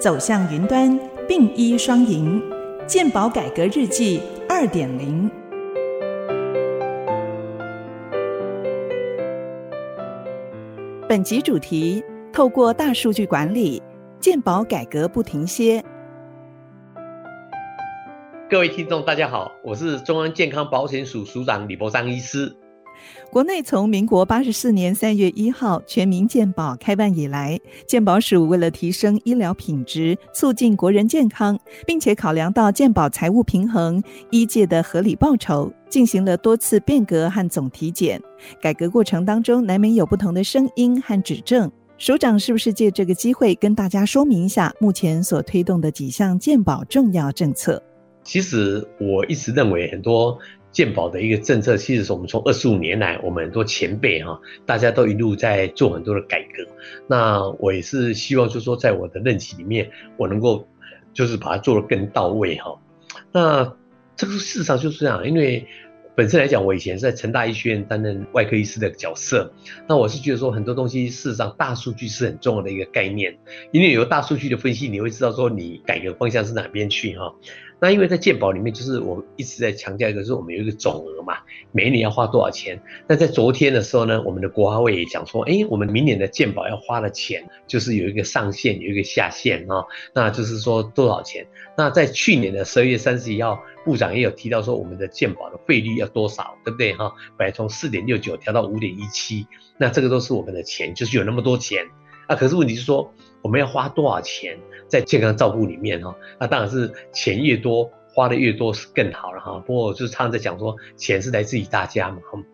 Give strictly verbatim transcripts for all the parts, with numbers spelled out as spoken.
走向云端，并医双赢，健保改革日记 二点零。 本集主题，透过大数据管理，健保改革不停歇。各位听众大家好，我是中央健康保险署署长李伯章医师。国内从民国八十四年三月一号全民健保开办以来，健保署为了提升医疗品质，促进国人健康，并且考量到健保财务平衡、医界的合理报酬，进行了多次变革和总体检。改革过程当中难免有不同的声音和指正，署长是不是借这个机会跟大家说明一下目前所推动的几项健保重要政策？其实我一直认为很多健保的一个政策，其实我们从二十五年来，我们很多前辈哈、啊，大家都一路在做很多的改革。那我也是希望就是说，在我的任期里面，我能够就是把它做得更到位哈、啊。那这个事实上就是这样，因为本身来讲，我以前在成大医学院担任外科医师的角色，那我是觉得说很多东西事实上大数据是很重要的一个概念，因为有大数据的分析，你会知道说你改革方向是哪边去哈、啊。那因为在健保里面，就是我一直在强调一个，就是我们有一个总额嘛，每一年要花多少钱。那在昨天的时候呢，我们的国发会也讲说，哎，我们明年的健保要花的钱，就是有一个上限，有一个下限啊、哦，那就是说多少钱。那在去年的十二月三十一号，部长也有提到说，我们的健保的费率要多少，对不对哈？本来从 四点六九 调到 五点一七， 那这个都是我们的钱，就是有那么多钱啊。可是问题是说，我们要花多少钱在健康照顾里面哈、哦？那当然是钱越多，花的越多是更好了哈、哦。不过就是常常在讲说，钱是来自于大家嘛。嗯、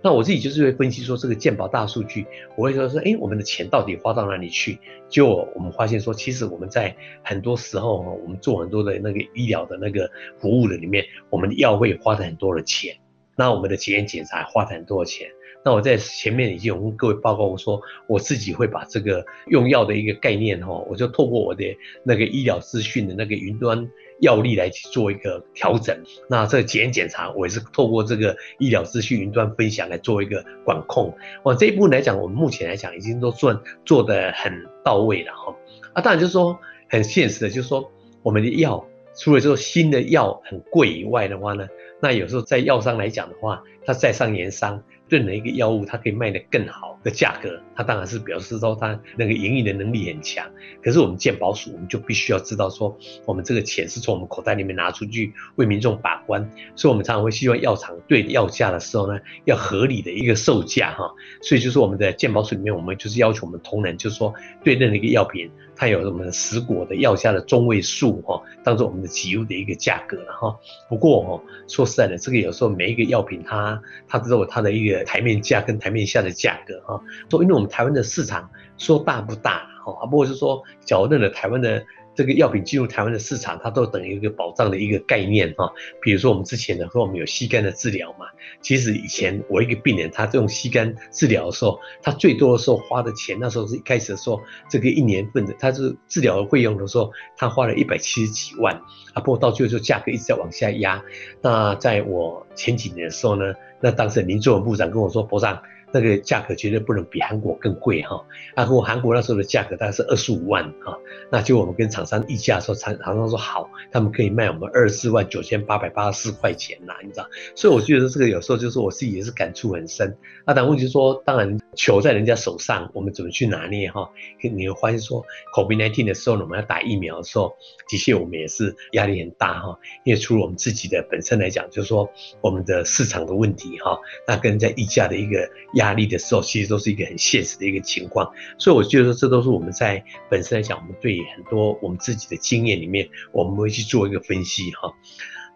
那我自己就是会分析说，这个健保大数据，我会说说，哎，我们的钱到底花到哪里去？就我们发现说，其实我们在很多时候、哦，我们做很多的那个医疗的那个服务的里面，我们的药费花了很多的钱，那我们的检验检查花了很多的钱。那我在前面已经有跟各位报告，我说我自己会把这个用药的一个概念哈，我就透过我的那个医疗资讯的那个云端药历来去做一个调整。那这个检验检查，我也是透过这个医疗资讯云端分享来做一个管控。往这一步来讲，我们目前来讲已经都算做得很到位了哈。啊，当然就是说很现实的，就是说我们的药除了说新的药很贵以外的话呢，那有时候在药商来讲的话，它在商言商。任何一个药物，它可以卖得更好的价格，它当然是表示说它那个盈利的能力很强。可是我们健保署，我们就必须要知道说，我们这个钱是从我们口袋里面拿出去为民众把关，所以我们常常会希望药厂对药价的时候呢，要合理的一个售价哈。所以就是我们的健保署里面，我们就是要求我们同仁，就是说对任何一个药品，它有我们实果的药价的中位数哈，当做我们的给付的一个价格了哈。不过哈，说实在的，这个有时候每一个药品它它都有它的一个台面价跟台面下的价格哈，说因为我们台湾的市场说大不大哈，不过是说假如认了台湾的这个药品进入台湾的市场，它都等于一个保障的一个概念哈。比如说我们之前的说我们有吸肝的治疗嘛，其实以前我一个病人他用吸肝治疗的时候，他最多的时候花的钱，那时候是一开始的时候，这个一年份的，他是治疗费用的时候，他花了一百七十几万啊，不过到最后就价格一直在往下压。那在我前几年的时候呢，那当时林作文部长跟我说，伯章，那个价格绝对不能比韩国更贵哈。啊，跟我韩国那时候的价格大概是二十五万啊，那就我们跟厂商议价的时候，厂商说好，他们可以卖我们二十四万九千八百八十四块钱啦，你知道。所以我觉得这个有时候就是我自己也是感触很深。啊，但问题是说，当然球在人家手上，我们怎么去拿捏哈？你会发现说 COVID 十九 的时候，我们要打疫苗的时候，的确我们也是压力很大哈，因为除了我们自己的本身来讲，就是说我们的市场的问题哈，那跟人家议价的一个压力的时候，其实都是一个很现实的一个情况。所以我觉得这都是我们在本身来讲，我们对很多我们自己的经验里面，我们会去做一个分析哈。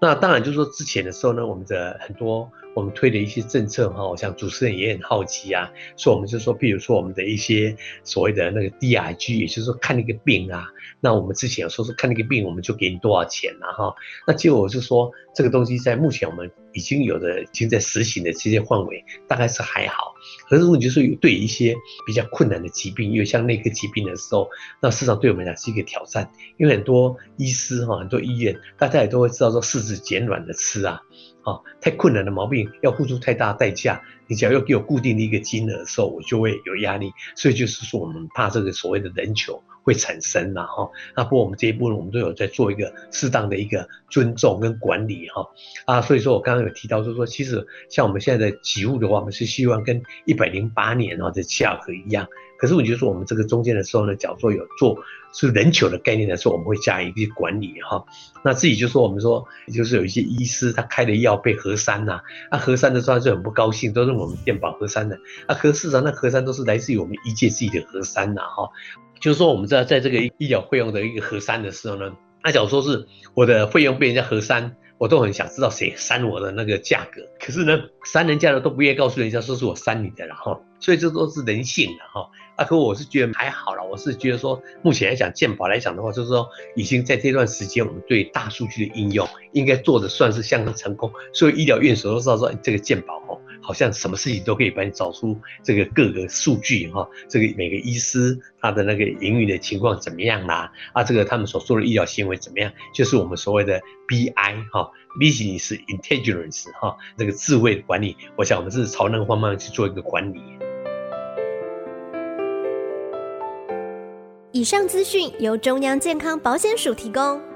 那当然就是说之前的时候呢，我们的很多我们推的一些政策哈，我想主持人也很好奇啊，所以我们就说，比如说我们的一些所谓的那个 D R G， 也就是说看那个病啊，那我们之前有说说看那个病，我们就给你多少钱啊哈。那结果我就说这个东西在目前我们已经有的已经在实行的这些范围，大概是还好。可是问题就是对一些比较困难的疾病，因为像内科疾病的时候，那市场对我们来讲是一个挑战，因为很多医师哈，很多医院大家也都会知道说四肢减软的吃啊。啊，太困难的毛病要付出太大代价，你只要要给我固定的一个金额的时候，我就会有压力。所以就是说，我们怕这个所谓的人球会产生啦、啊、哈。那不过我们这一部分我们都有在做一个适当的一个尊重跟管理哈、啊。啊，所以说我刚刚有提到就是说，其实像我们现在的起步的话，我们是希望跟一百零八年啊的价格一样。可是我觉得说我们这个中间的时候呢，假如说有做是人球的概念来说，我们会加以一些管理哈、啊。那至于就说我们说，就是有一些医师他开的药被核删呐、啊，那、啊、核删的时候他就很不高兴，都是我们健保核删的。啊，可是啊，那核删都是来自于我们医界自己的核删呐哈。就是说我们知道在这个医疗费用的一个核删的时候呢，那、啊、假如说是我的费用被人家核删，我都很想知道谁删我的那个价格，可是呢，删人家的都不愿意告诉人家说是我删你的啦哈，所以这都是人性的哈。啊，可我是觉得还好啦，我是觉得说，目前来讲健保来讲的话，就是说已经在这段时间，我们对大数据的应用应该做的算是相当成功，所以医疗院所都知道说这个健保哈。好像什么事情都可以帮你找出这个各个数据哈，这个每个医师他的那个营运的情况怎么样啦、啊？啊，这个他们所做的医疗行为怎么样？就是我们所谓的 B I 哈 ，Business Intelligence 哈，这个智慧管理，我想我们是朝那个方面去做一个管理。以上资讯由中央健康保险署提供。